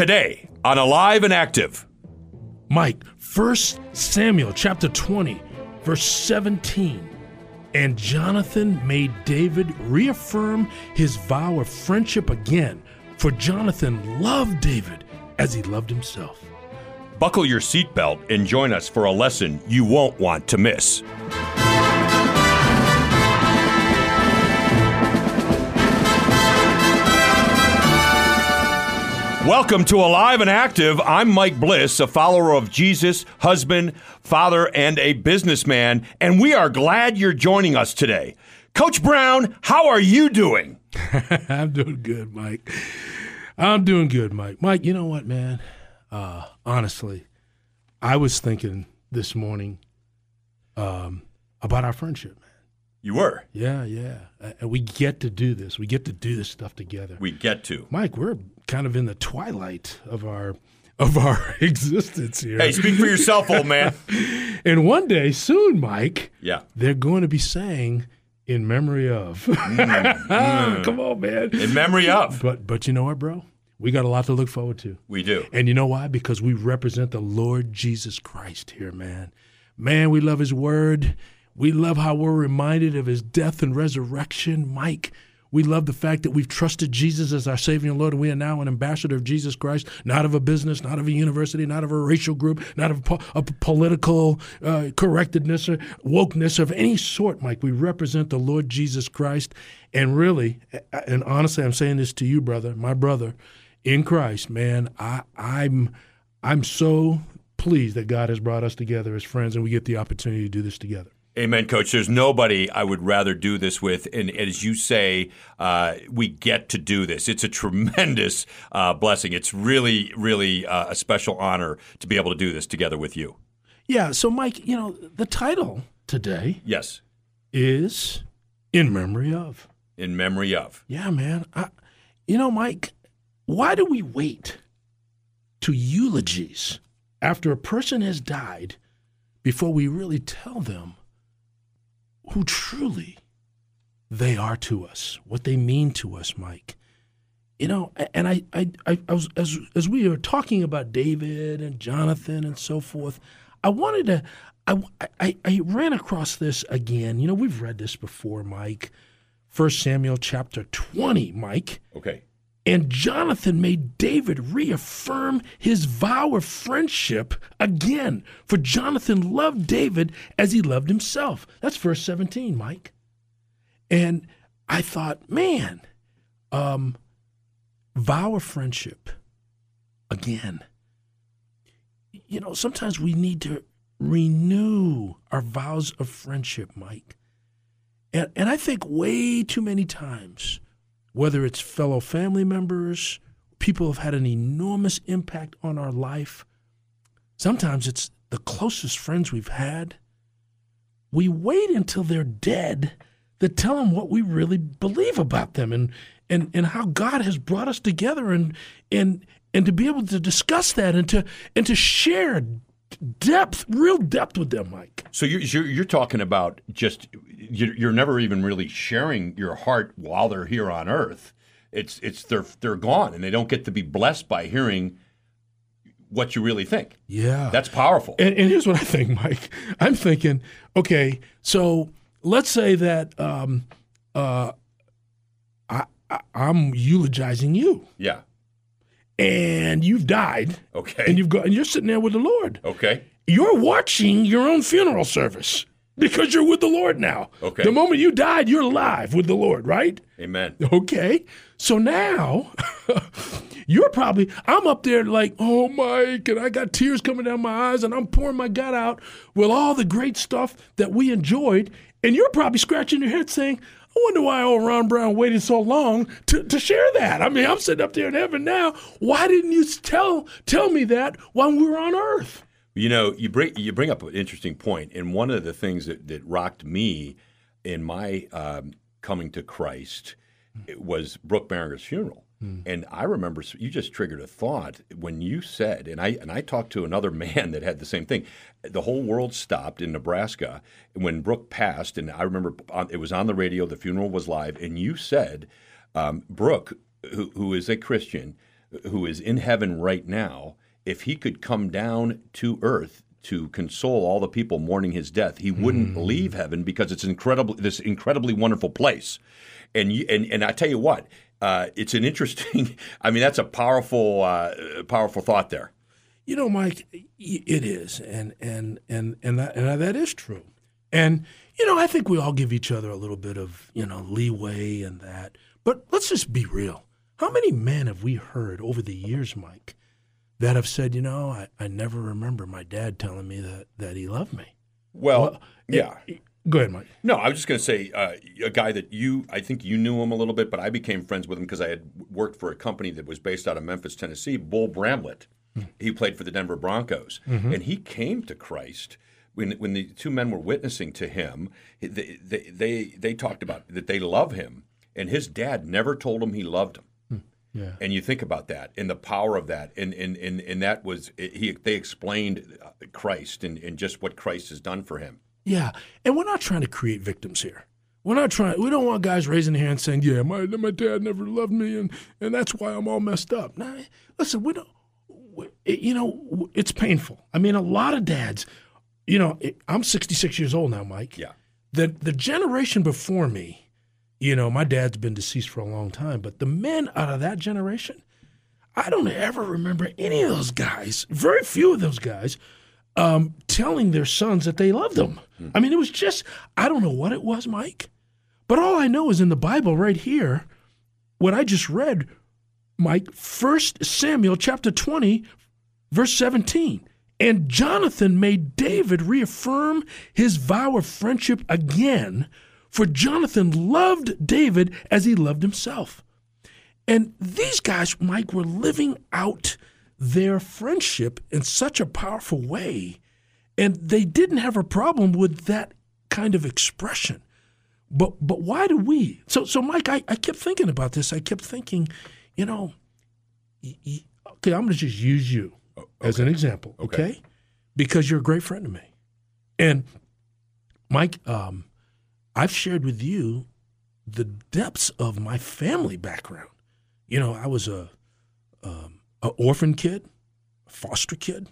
today on Alive and Active. Mike, 1 Samuel chapter 20, verse 17. And Jonathan made David reaffirm his vow of friendship again, for Jonathan loved David as he loved himself. Buckle your seatbelt and join us for a lesson you won't want to miss. Welcome to Alive and Active. I'm Mike Bliss, a follower of Jesus, husband, father, and a businessman, and we are glad you're joining us today. Coach Brown, how are you doing? I'm doing good, Mike. Mike, you know what, man? Honestly, I was thinking this morning about our friendship, man. You were? Yeah. And we get to do this. We get to do this stuff together. We get to. Mike, we're kind of in the twilight of our existence here. Hey, speak for yourself, old man. And one day, soon, Mike, they're going to be saying, in memory of. Come on, man. In memory of. But you know what, bro? We got a lot to look forward to. We do. And you know why? Because we represent the Lord Jesus Christ here, man. Man, we love his word. We love how we're reminded of his death and resurrection. Mike, we love the fact that we've trusted Jesus as our Savior and Lord, and we are now an ambassador of Jesus Christ, not of a business, not of a university, not of a racial group, not of a political correctedness or wokeness of any sort, Mike. We represent the Lord Jesus Christ. And really, and honestly, I'm saying this to you, brother, my brother, in Christ, man, I'm so pleased that God has brought us together as friends and we get the opportunity to do this together. Amen, Coach. There's nobody I would rather do this with, and as you say, we get to do this. It's a tremendous blessing. It's really, really a special honor to be able to do this together with you. Yeah, so Mike, you know, the title today is In Memory Of. In Memory Of. Yeah, man. You know, Mike, why do we wait to eulogies after a person has died before we really tell them who truly they are to us, what they mean to us, Mike? You know, and I was, as we were talking about David and Jonathan and so forth, I ran across this again. You know, we've read this before, Mike. 1 Samuel chapter 20, Mike. Okay. And Jonathan made David reaffirm his vow of friendship again, for Jonathan loved David as he loved himself. That's verse 17, Mike. And I thought, man, vow of friendship again. You know, sometimes we need to renew our vows of friendship, Mike. And I think way too many times, whether it's fellow family members, people who have had an enormous impact on our life, sometimes it's the closest friends we've had. We wait until they're dead to tell them what we really believe about them and how God has brought us together and to be able to discuss that and to share depth, real depth with them, Mike. So you're talking about just you're never even really sharing your heart while they're here on earth. It's they're gone and they don't get to be blessed by hearing what you really think. Yeah, that's powerful. And here's what I think, Mike. I'm thinking, okay, so let's say that I'm eulogizing you. Yeah. And you've died. Okay. And you're sitting there with the Lord. Okay. You're watching your own funeral service because you're with the Lord now. Okay. The moment you died, you're alive with the Lord, right? Amen. Okay. So now you're probably, I'm up there like, oh, Mike, and I got tears coming down my eyes, and I'm pouring my gut out with all the great stuff that we enjoyed, and you're probably scratching your head saying, I wonder why old Ron Brown waited so long to share that. I mean, I'm sitting up there in heaven now. Why didn't you tell me that while we were on earth? You know, you bring up an interesting point. And one of the things that rocked me in my coming to Christ was Brook Berringer's funeral. Mm. And I remember you just triggered a thought when you said, and I talked to another man that had the same thing. The whole world stopped in Nebraska when Brooke passed, and I remember it was on the radio. The funeral was live, and you said, Brooke, who is a Christian, who is in heaven right now, if he could come down to earth to console all the people mourning his death, he wouldn't leave heaven because it's this incredibly wonderful place. And I tell you what, it's an interesting. I mean, that's a powerful thought there. You know, Mike, it is, and that is true. And you know, I think we all give each other a little bit of leeway and that. But let's just be real. How many men have we heard over the years, Mike, that have said, I never remember my dad telling me that he loved me? Well, yeah. Go ahead, Mike. No, I was just going to say a guy that I think you knew him a little bit, but I became friends with him because I had worked for a company that was based out of Memphis, Tennessee, Bull Bramlett. Mm-hmm. He played for the Denver Broncos. Mm-hmm. And he came to Christ when the two men were witnessing to him. They talked about that they love him, and his dad never told him he loved him. Yeah. And you think about that and the power of that. And that was – they explained Christ and just what Christ has done for him. Yeah. And we're not trying to create victims here. We're not trying – we don't want guys raising their hand saying, yeah, my dad never loved me and that's why I'm all messed up. Now, listen, we don't – it's painful. I mean, a lot of dads – I'm 66 years old now, Mike. Yeah. The generation before me – my dad's been deceased for a long time, but the men out of that generation, I don't ever remember any of those guys, very few of those guys, telling their sons that they loved them. Mm-hmm. I mean, it was just, I don't know what it was, Mike, but all I know is in the Bible right here, what I just read, Mike, 1 Samuel chapter 20, verse 17. And Jonathan made David reaffirm his vow of friendship again, for Jonathan loved David as he loved himself. And these guys, Mike, were living out their friendship in such a powerful way, and they didn't have a problem with that kind of expression. But why do we? So Mike, I kept thinking about this. I kept thinking, okay, I'm going to just use you as an example, okay? Because you're a great friend to me. And Mike, I've shared with you the depths of my family background. I was an orphan kid, a foster kid,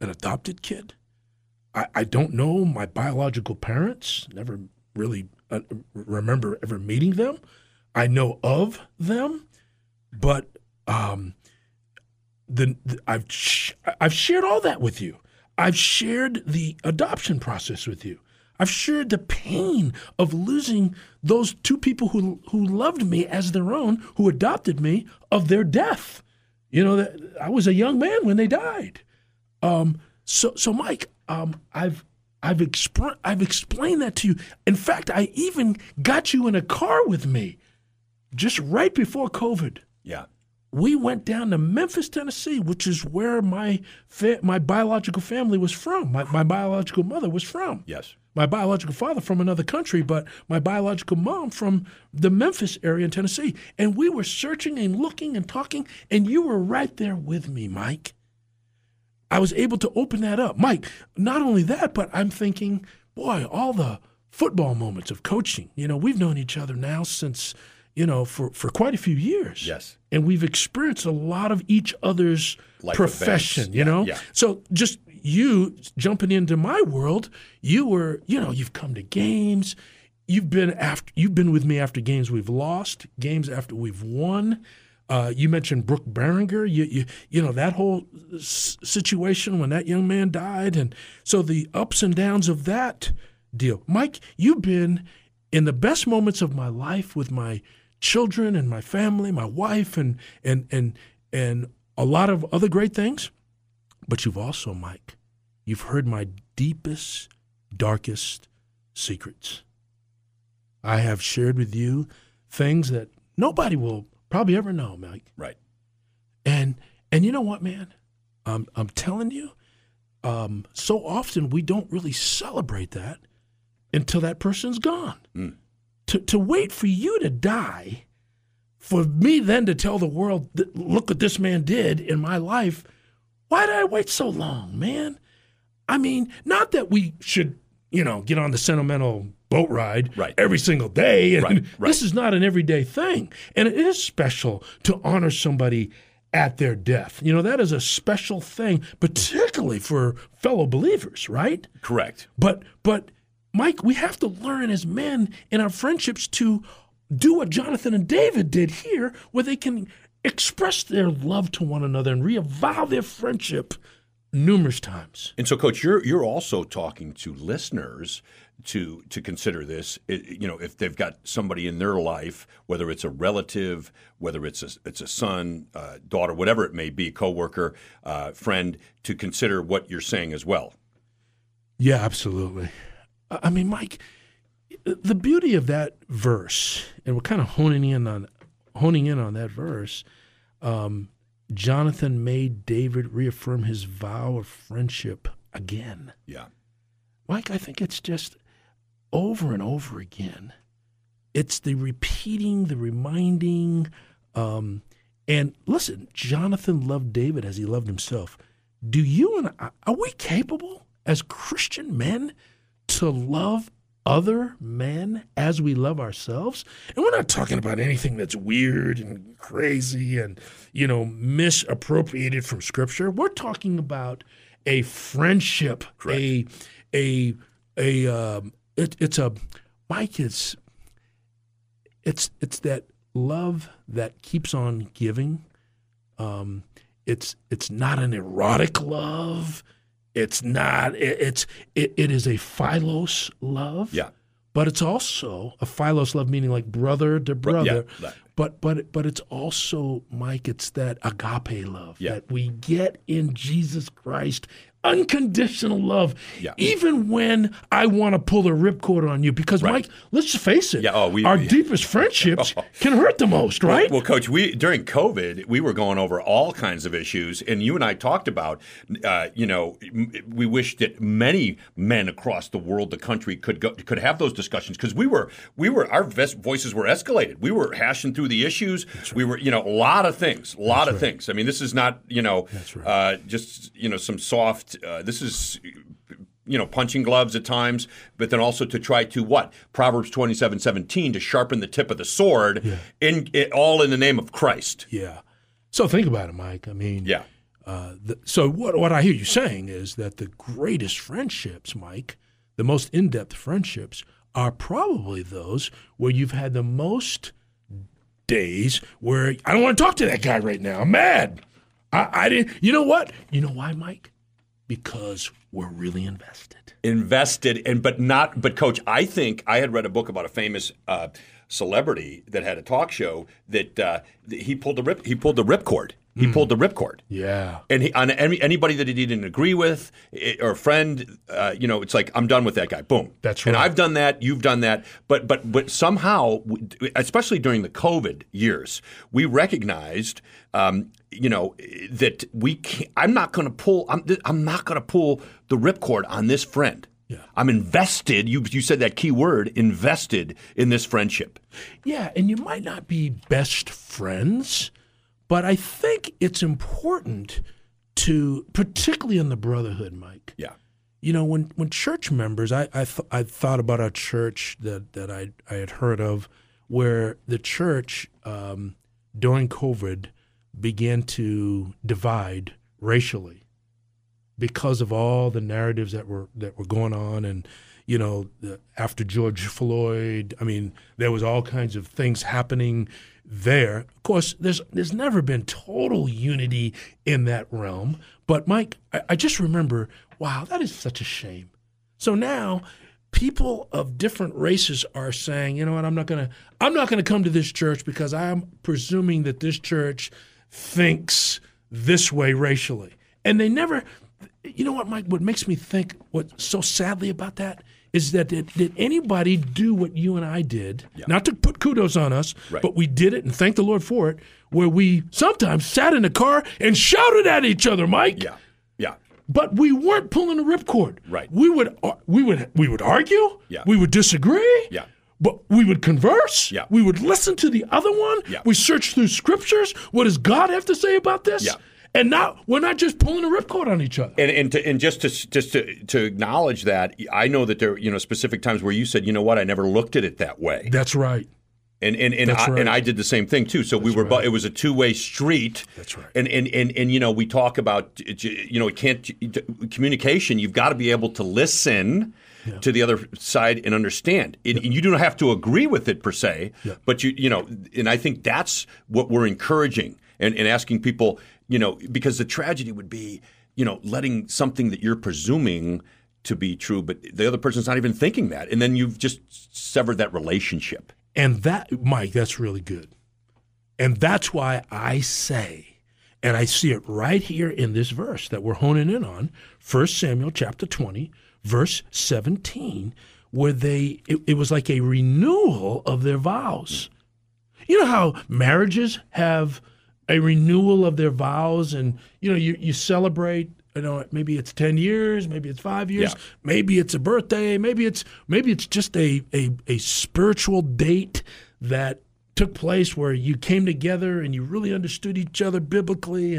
an adopted kid. I don't know my biological parents, never really remember ever meeting them. I know of them, but I've shared all that with you. I've shared the adoption process with you. I've shared the pain of losing those two people who loved me as their own, who adopted me, of their death. I was a young man when they died. So Mike, I've explained that to you. In fact, I even got you in a car with me, just right before COVID. Yeah, we went down to Memphis, Tennessee, which is where my biological family was from. My biological mother was from. Yes. My biological father from another country, but my biological mom from the Memphis area in Tennessee. And we were searching and looking and talking, and you were right there with me, Mike. I was able to open that up. Mike, not only that, but I'm thinking, boy, all the football moments of coaching. We've known each other now since, for quite a few years. Yes. And we've experienced a lot of each other's life profession, events. Yeah. So just... you jumping into my world, you were, you've come to games, you've been with me after games we've lost, games after we've won. You mentioned Brook Berringer, that whole situation when that young man died, and so the ups and downs of that deal. Mike, you've been in the best moments of my life with my children and my family, my wife, and a lot of other great things. But you've also, Mike, you've heard my deepest, darkest secrets. I have shared with you things that nobody will probably ever know, Mike. Right. And you know what, man? I'm telling you, so often we don't really celebrate that until that person's gone. Mm. To wait for you to die, for me then to tell the world, look what this man did in my life. Why did I wait so long, man? I mean, not that we should, get on the sentimental boat ride every single day. And this is not an everyday thing. And it is special to honor somebody at their death. You know, that is a special thing, particularly for fellow believers, right? Correct. But Mike, we have to learn as men in our friendships to do what Jonathan and David did here, where they can express their love to one another and reavow their friendship numerous times. And so, Coach, you're also talking to listeners to consider this. You know, if they've got somebody in their life, whether it's a relative, whether it's a son, daughter, whatever it may be, coworker, friend, to consider what you're saying as well. Yeah, absolutely. I mean, Mike, the beauty of that verse, and we're kind of honing in on that verse. Jonathan made David reaffirm his vow of friendship again. Yeah. Mike, I think it's just over and over again. It's the repeating, the reminding. And listen, Jonathan loved David as he loved himself. Do you and I, are we capable as Christian men to love other men as we love ourselves? And we're not talking about anything that's weird and crazy and, you know, misappropriated from Scripture. We're talking about a friendship. Correct. It's that love that keeps on giving. It's not an erotic love. It is a philos love. Yeah. But it's also a philos love, meaning like brother to brother. Yeah. But it's also, Mike, it's that agape love that we get in Jesus Christ, unconditional love, even when I want to pull the ripcord on you. Because, Mike, let's just face it, our deepest friendships can hurt the most, right? Well, Coach, during COVID, we were going over all kinds of issues, and you and I talked about, we wished that many men across the world, the country, could have those discussions, because our voices were escalated. We were hashing through the issues. Right. We were, a lot of things, I mean, this is not, some soft, this is, punching gloves at times, but then also to try to what? Proverbs 27:17, to sharpen the tip of the sword, all in the name of Christ. Yeah. So think about it, Mike. I mean, so what I hear you saying is that the greatest friendships, Mike, the most in-depth friendships, are probably those where you've had the most days where I don't want to talk to that guy right now. I'm mad. I didn't. You know what? You know why, Mike? Because we're really invested. But Coach, I think I had read a book about a famous celebrity that had a talk show that he pulled the ripcord. He pulled the ripcord. Yeah. And anybody that he didn't agree with or a friend, it's like, I'm done with that guy. Boom. That's right. And I've done that. You've done that. But somehow, especially during the COVID years, we recognized, that I'm not going to pull the ripcord on this friend. Yeah. I'm invested. You said that key word, invested in this friendship. Yeah. And you might not be best friends, but I think it's important to, particularly in the brotherhood, Mike. Yeah. You know, when church members, I thought about a church that I had heard of, where the church during COVID began to divide racially because of all the narratives that were going on, and after George Floyd, I mean, there was all kinds of things happening there. Of course, there's never been total unity in that realm. But, Mike, I just remember, wow, that is such a shame. So now people of different races are saying, you know what, I'm not going to come to this church because I'm presuming that this church thinks this way racially. And they never – you know what, Mike, what makes me think what's so sadly about that is that did anybody do what you and I did, not to put kudos on us, but we did it and thank the Lord for it, where we sometimes sat in the car and shouted at each other, Mike. Yeah, yeah. But we weren't pulling the ripcord. Right. We would argue. Yeah. We would disagree. Yeah. But we would converse. Yeah. We would listen to the other one. Yeah. We searched through scriptures. What does God have to say about this? Yeah. And now we're not just pulling the ripcord on each other. And just to acknowledge that, I know that there are, specific times where you said, you know what, I never looked at it that way. That's right. And I did the same thing too. So it was a two-way street. That's right. And we talk about it can't communication. You've got to be able to listen. Yeah. To the other side and understand. And you don't have to agree with it per se, but and I think that's what we're encouraging and asking people, because the tragedy would be, letting something that you're presuming to be true, but the other person's not even thinking that. And then you've just severed that relationship. And that, Mike, that's really good. And that's why I say, and I see it right here in this verse that we're honing in on, 1 Samuel chapter 20, Verse 17, where it was like a renewal of their vows. You know how marriages have a renewal of their vows, and you celebrate. Maybe it's 10 years, maybe it's 5 years, maybe it's a birthday, maybe it's just a spiritual date that took place where you came together and you really understood each other biblically,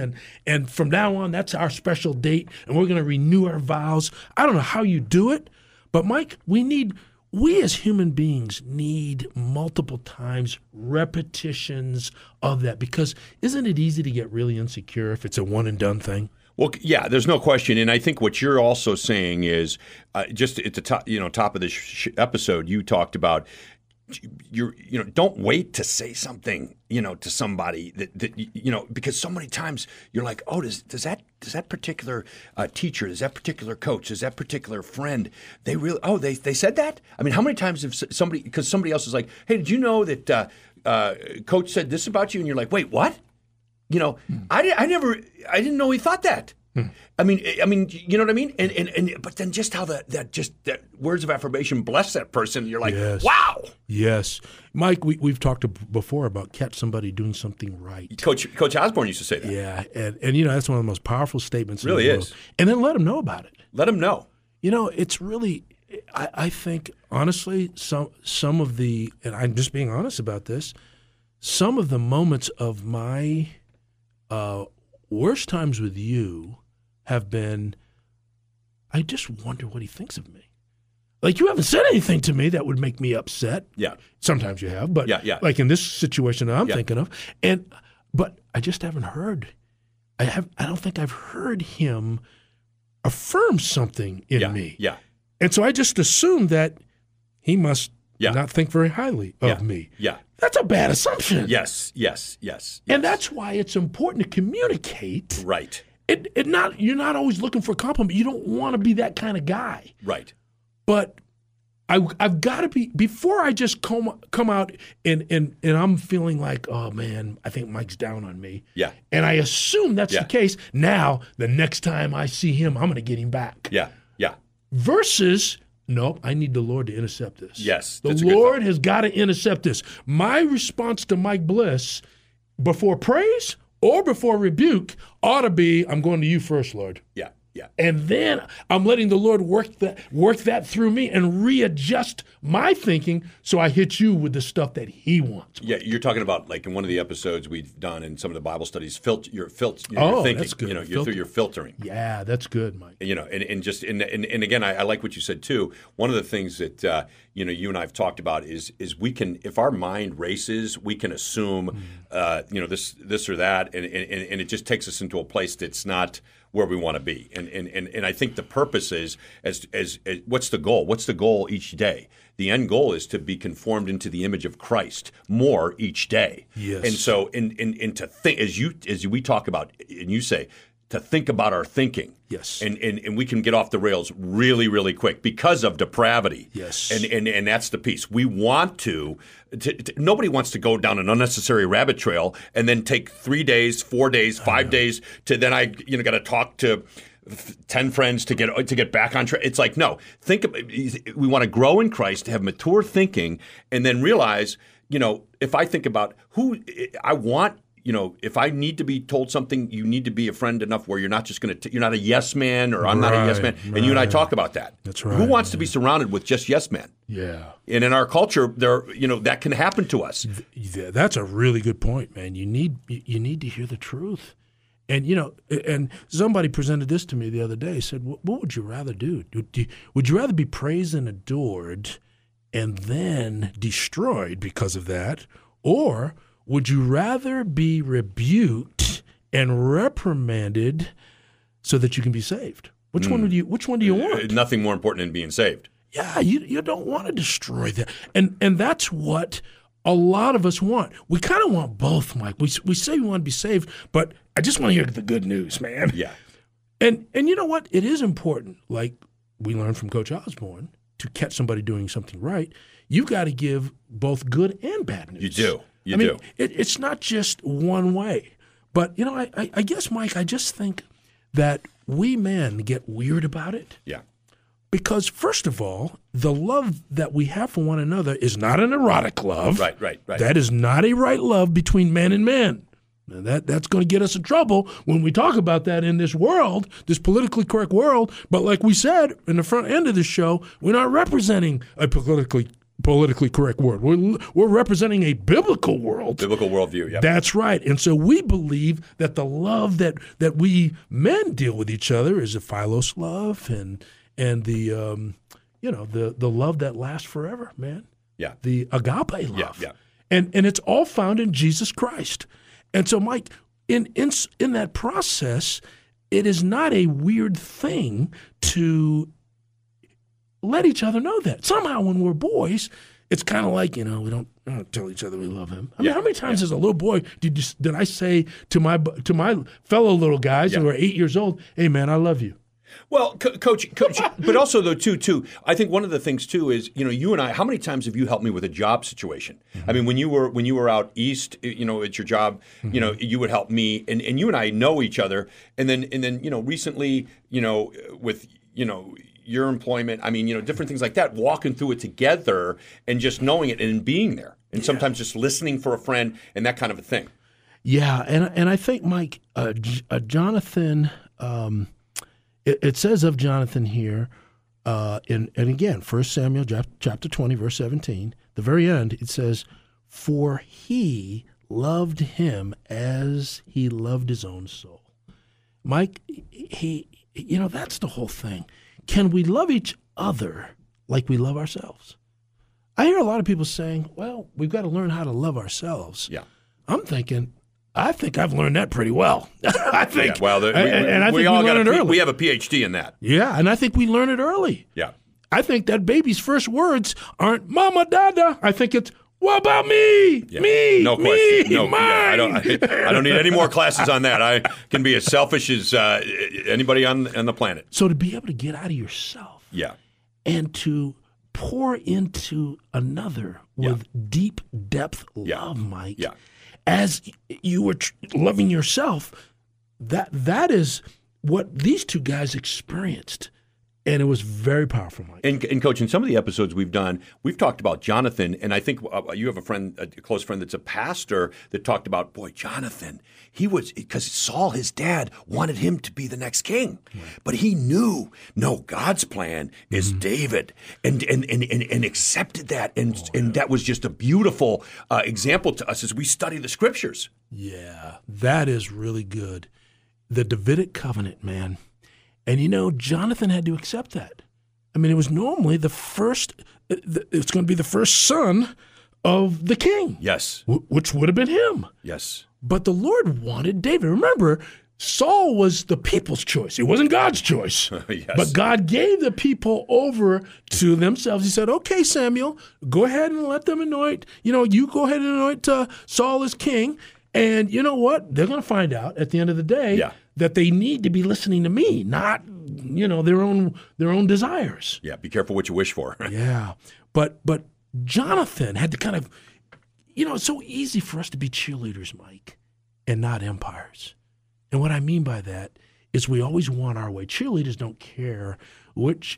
and from now on, that's our special date, and we're going to renew our vows. I don't know how you do it, but Mike, we as human beings need multiple times repetitions of that, because isn't it easy to get really insecure if it's a one-and-done thing? Well, yeah, there's no question, and I think what you're also saying is, just at the top, top of this episode, you talked about, don't wait to say something, to somebody that because so many times you're like, oh, does that particular teacher, does that particular coach, does that particular friend, they said that? I mean, how many times have somebody, because somebody else is like, hey, did you know that coach said this about you? And you're like, wait, what? I didn't know he thought that. I mean, you know what I mean? And but then just how that words of affirmation bless that person. You're like, yes. Wow. Yes. Mike, we've talked before about catch somebody doing something right. Coach Osborne used to say that. Yeah. And that's one of the most powerful statements. It really is. And then let them know about it. Let them know. It's really, I think, honestly, some of the, and I'm just being honest about this, some of the moments of my worst times with you have been, I just wonder what he thinks of me. Like, you haven't said anything to me that would make me upset. Yeah. Sometimes you have, but like in this situation that I'm thinking of. But I just haven't heard. I don't think I've heard him affirm something in me. Yeah. And so I just assumed that he must not think very highly of me. Yeah. That's a bad assumption. Yes. And that's why it's important to communicate. Right. You're not always looking for a compliment. You don't want to be that kind of guy. Right. But I've got to be, before I just come out and I'm feeling like, oh man, I think Mike's down on me. Yeah. And I assume that's the case. Now, the next time I see him, I'm going to get him back. Yeah. Versus, nope, I need the Lord to intercept this. Yes. The Lord has got to intercept this. My response to Mike Bliss before praise or before rebuke ought to be, I'm going to you first, Lord. Yeah. And then I'm letting the Lord work that through me and readjust my thinking so I hit you with the stuff that he wants. Yeah, you're talking about, like in one of the episodes we've done in some of the Bible studies, your thinking. That's good. Through your filtering. Yeah, that's good, Mike. And again, I like what you said too. One of the things that you and I have talked about is we can, if our mind races, we can assume this or that, and it just takes us into a place that's not where we want to be. And I think the purpose is, as what's the goal? What's the goal each day? The end goal is to be conformed into the image of Christ more each day. Yes. And so in to think, as we talk about, and you say, to think about our thinking. Yes. And we can get off the rails really, really quick because of depravity. Yes. And that's the piece. We want nobody wants to go down an unnecessary rabbit trail and then take 3 days, 4 days, 5 days to then I got to talk to 10 friends to get back on track. It's like, no, we want to grow in Christ, have mature thinking, and then realize, if I think about who I want, if I need to be told something, you need to be a friend enough where you're not just going to, you're not a yes man, or I'm not a yes man. And you and I talk about that. That's right. Who wants to be surrounded with just yes men? Yeah. And in our culture, that can happen to us. That's a really good point, man. You need to hear the truth. And, you know, and somebody presented this to me the other day, said, what would you rather do? Would you rather be praised and adored and then destroyed because of that? Or would you rather be rebuked and reprimanded so that you can be saved? Which one do you want? Nothing more important than being saved. Yeah, you don't want to destroy that. And that's what a lot of us want. We kind of want both, Mike. We say we want to be saved, but I just want to hear the good news, man. Yeah. And you know what? It is important, like we learned from Coach Osborne, to catch somebody doing something right. You've got to give both good and bad news. You do. I mean, it's not just one way. But, you know, I guess, Mike, I just think that we men get weird about it. Yeah. Because, first of all, the love that we have for one another is not an erotic love. Right. That is not a right love between man and man. Now that's going to get us in trouble when we talk about that in this world, this politically correct world. But like we said in the front end of this show, we're not representing a politically correct world. We're representing a biblical world. Biblical worldview, yeah. That's right. And so we believe that the love that we men deal with each other is a philos love and the the love that lasts forever, man. Yeah. The agape love. Yeah. And it's all found in Jesus Christ. And so, Mike, in that process, it is not a weird thing to let each other know that. Somehow when we're boys, it's kind of like, you know, we don't tell each other we love him. I mean, how many times as a little boy did I say to my fellow little guys who are 8 years old, hey, man, I love you? Well, Coach, but also though too, I think one of the things too is, you know, you and I, how many times have you helped me with a job situation? Mm-hmm. I mean, when you were out east, you know, at your job, mm-hmm. you know, you would help me, and you and I know each other, and then you know, recently, you know, with, you know, your employment, I mean, you know, different things like that, walking through it together and just knowing it and being there, and sometimes just listening for a friend and that kind of a thing. Yeah, and I think, Mike, Jonathan. It says of Jonathan here, and again, 1 Samuel chapter 20, verse 17, the very end, it says, for he loved him as he loved his own soul. Mike, that's the whole thing. Can we love each other like we love ourselves? I hear a lot of people saying, well, we've got to learn how to love ourselves. Yeah. I'm thinking, I think I've learned that pretty well. I think. Yeah, well, we all learn it early. We have a PhD in that. Yeah, and I think we learn it early. Yeah. I think that baby's first words aren't "Mama, Dada." I think it's "What about me? Yeah. Me? No question. Me? No, mine." Yeah, I don't need any more classes on that. I can be as selfish as anybody on the planet. So to be able to get out of yourself, and to pour into another with deep depth love, Mike. Yeah. As you were loving yourself, that is what these two guys experienced, and it was very powerful, Mike. And Coach, in some of the episodes we've done, we've talked about Jonathan, and I think you have a close friend that's a pastor that talked about, boy, Jonathan, he was, because Saul, his dad, wanted him to be the next king, but he knew, no, God's plan is David, and accepted that, and that was just a beautiful example to us as we study the scriptures. Yeah, that is really good. The Davidic covenant, man. And, you know, Jonathan had to accept that. I mean, it was normally it's going to be the first son of the king. Yes. Which would have been him. Yes. But the Lord wanted David. Remember, Saul was the people's choice. It wasn't God's choice. Yes. But God gave the people over to themselves. He said, okay, Samuel, go ahead and let them anoint. You know, you go ahead and anoint Saul as king. And you know what? They're going to find out at the end of the day that they need to be listening to me, not, you know, their own desires. Yeah, be careful what you wish for. Yeah, but Jonathan had to kind of, you know, it's so easy for us to be cheerleaders, Mike, and not empires. And what I mean by that is we always want our way. Cheerleaders don't care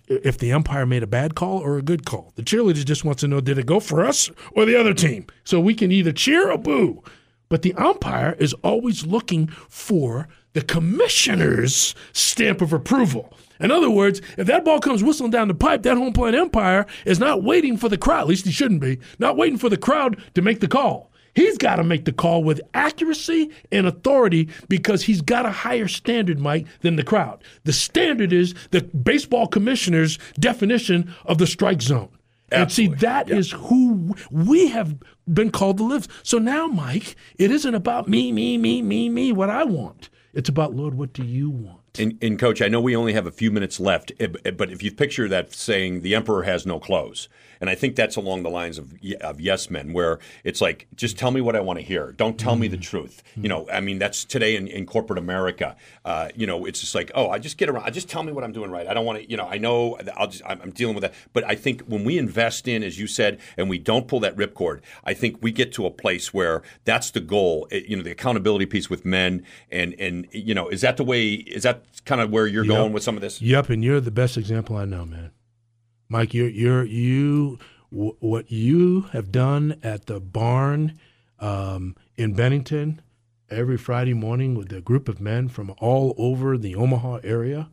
if the umpire made a bad call or a good call. The cheerleader just wants to know, did it go for us or the other team? So we can either cheer or boo. But the umpire is always looking for the commissioner's stamp of approval. In other words, if that ball comes whistling down the pipe, that home plate umpire is not waiting for the crowd, at least he shouldn't be, not waiting for the crowd to make the call. He's got to make the call with accuracy and authority because he's got a higher standard, Mike, than the crowd. The standard is the baseball commissioner's definition of the strike zone. Absolutely. And see, that is who we have been called to live. So now, Mike, it isn't about me, what I want. It's about, Lord, what do you want? And Coach, I know we only have a few minutes left, but if you picture that saying, the emperor has no clothes, and I think that's along the lines of yes men, where it's like, just tell me what I want to hear. Don't tell me the truth. You know, I mean, that's today in corporate America. You know, it's just like, oh, I just get around. I just tell me what I'm doing right. I don't want to, you know, I know I'm dealing with that. But I think when we invest in, as you said, and we don't pull that ripcord, I think we get to a place where that's the goal, you know, the accountability piece with men. And you know, is that the way, is that kind of where you're going with some of this? Yep, and you're the best example I know, man. Mike, what you have done at the barn in Bennington every Friday morning with a group of men from all over the Omaha area,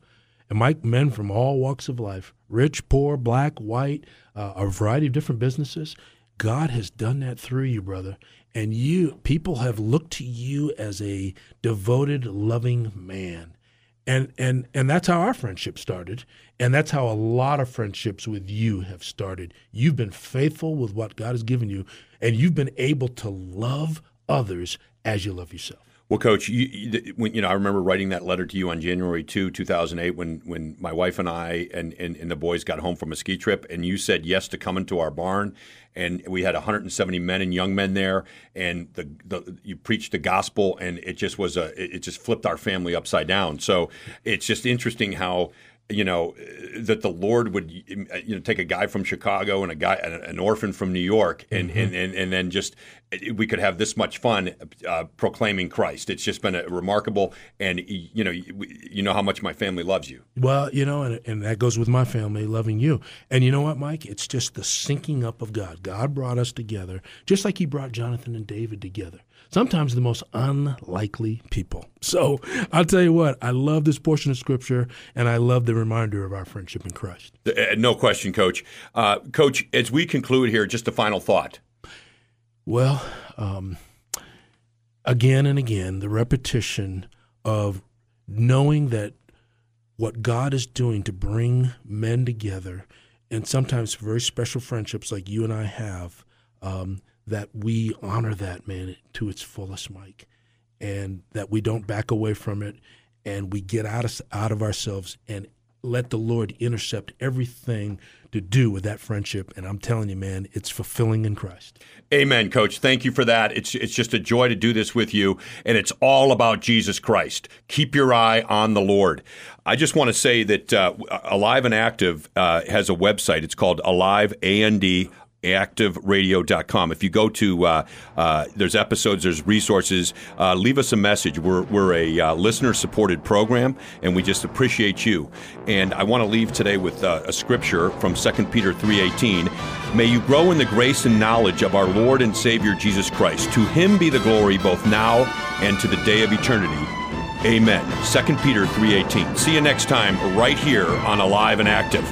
and Mike, men from all walks of life, rich, poor, black, white, a variety of different businesses. God has done that through you, brother. And you, people have looked to you as a devoted, loving man. And that's how our friendship started, and that's how a lot of friendships with you have started. You've been faithful with what God has given you, and you've been able to love others as you love yourself. Well, Coach, I remember writing that letter to you on January 2, 2008, when my wife and I and the boys got home from a ski trip, and you said yes to coming to our barn. And we had 170 men and young men there, and you preached the gospel, and it just was it just flipped our family upside down. So it's just interesting how, you know, that the Lord would, you know, take a guy from Chicago and an orphan from New York, and then just we could have this much fun proclaiming Christ. It's just been remarkable, and you know how much my family loves you. Well, you know, and that goes with my family loving you. And you know what, Mike? It's just the syncing up of God. God brought us together, just like He brought Jonathan and David together. Sometimes the most unlikely people. So I'll tell you what, I love this portion of Scripture, and I love the reminder of our friendship in Christ. No question, Coach. Coach, as we conclude here, just a final thought. Well, again and again, the repetition of knowing that what God is doing to bring men together, and sometimes very special friendships like you and I have, that we honor that, man, to its fullest, Mike, and that we don't back away from it, and we get out of ourselves and let the Lord intercept everything to do with that friendship. And I'm telling you, man, it's fulfilling in Christ. Amen, Coach. Thank you for that. It's just a joy to do this with you, and it's all about Jesus Christ. Keep your eye on the Lord. I just want to say that Alive and Active has a website. It's called AliveAndActiveRadio.com. If you go to, there's episodes, there's resources, leave us a message. We're a listener-supported program, and we just appreciate you. And I want to leave today with a scripture from 2 Peter 3:18. May you grow in the grace and knowledge of our Lord and Savior Jesus Christ. To Him be the glory both now and to the day of eternity. Amen. 2 Peter 3:18. See you next time right here on Alive and Active.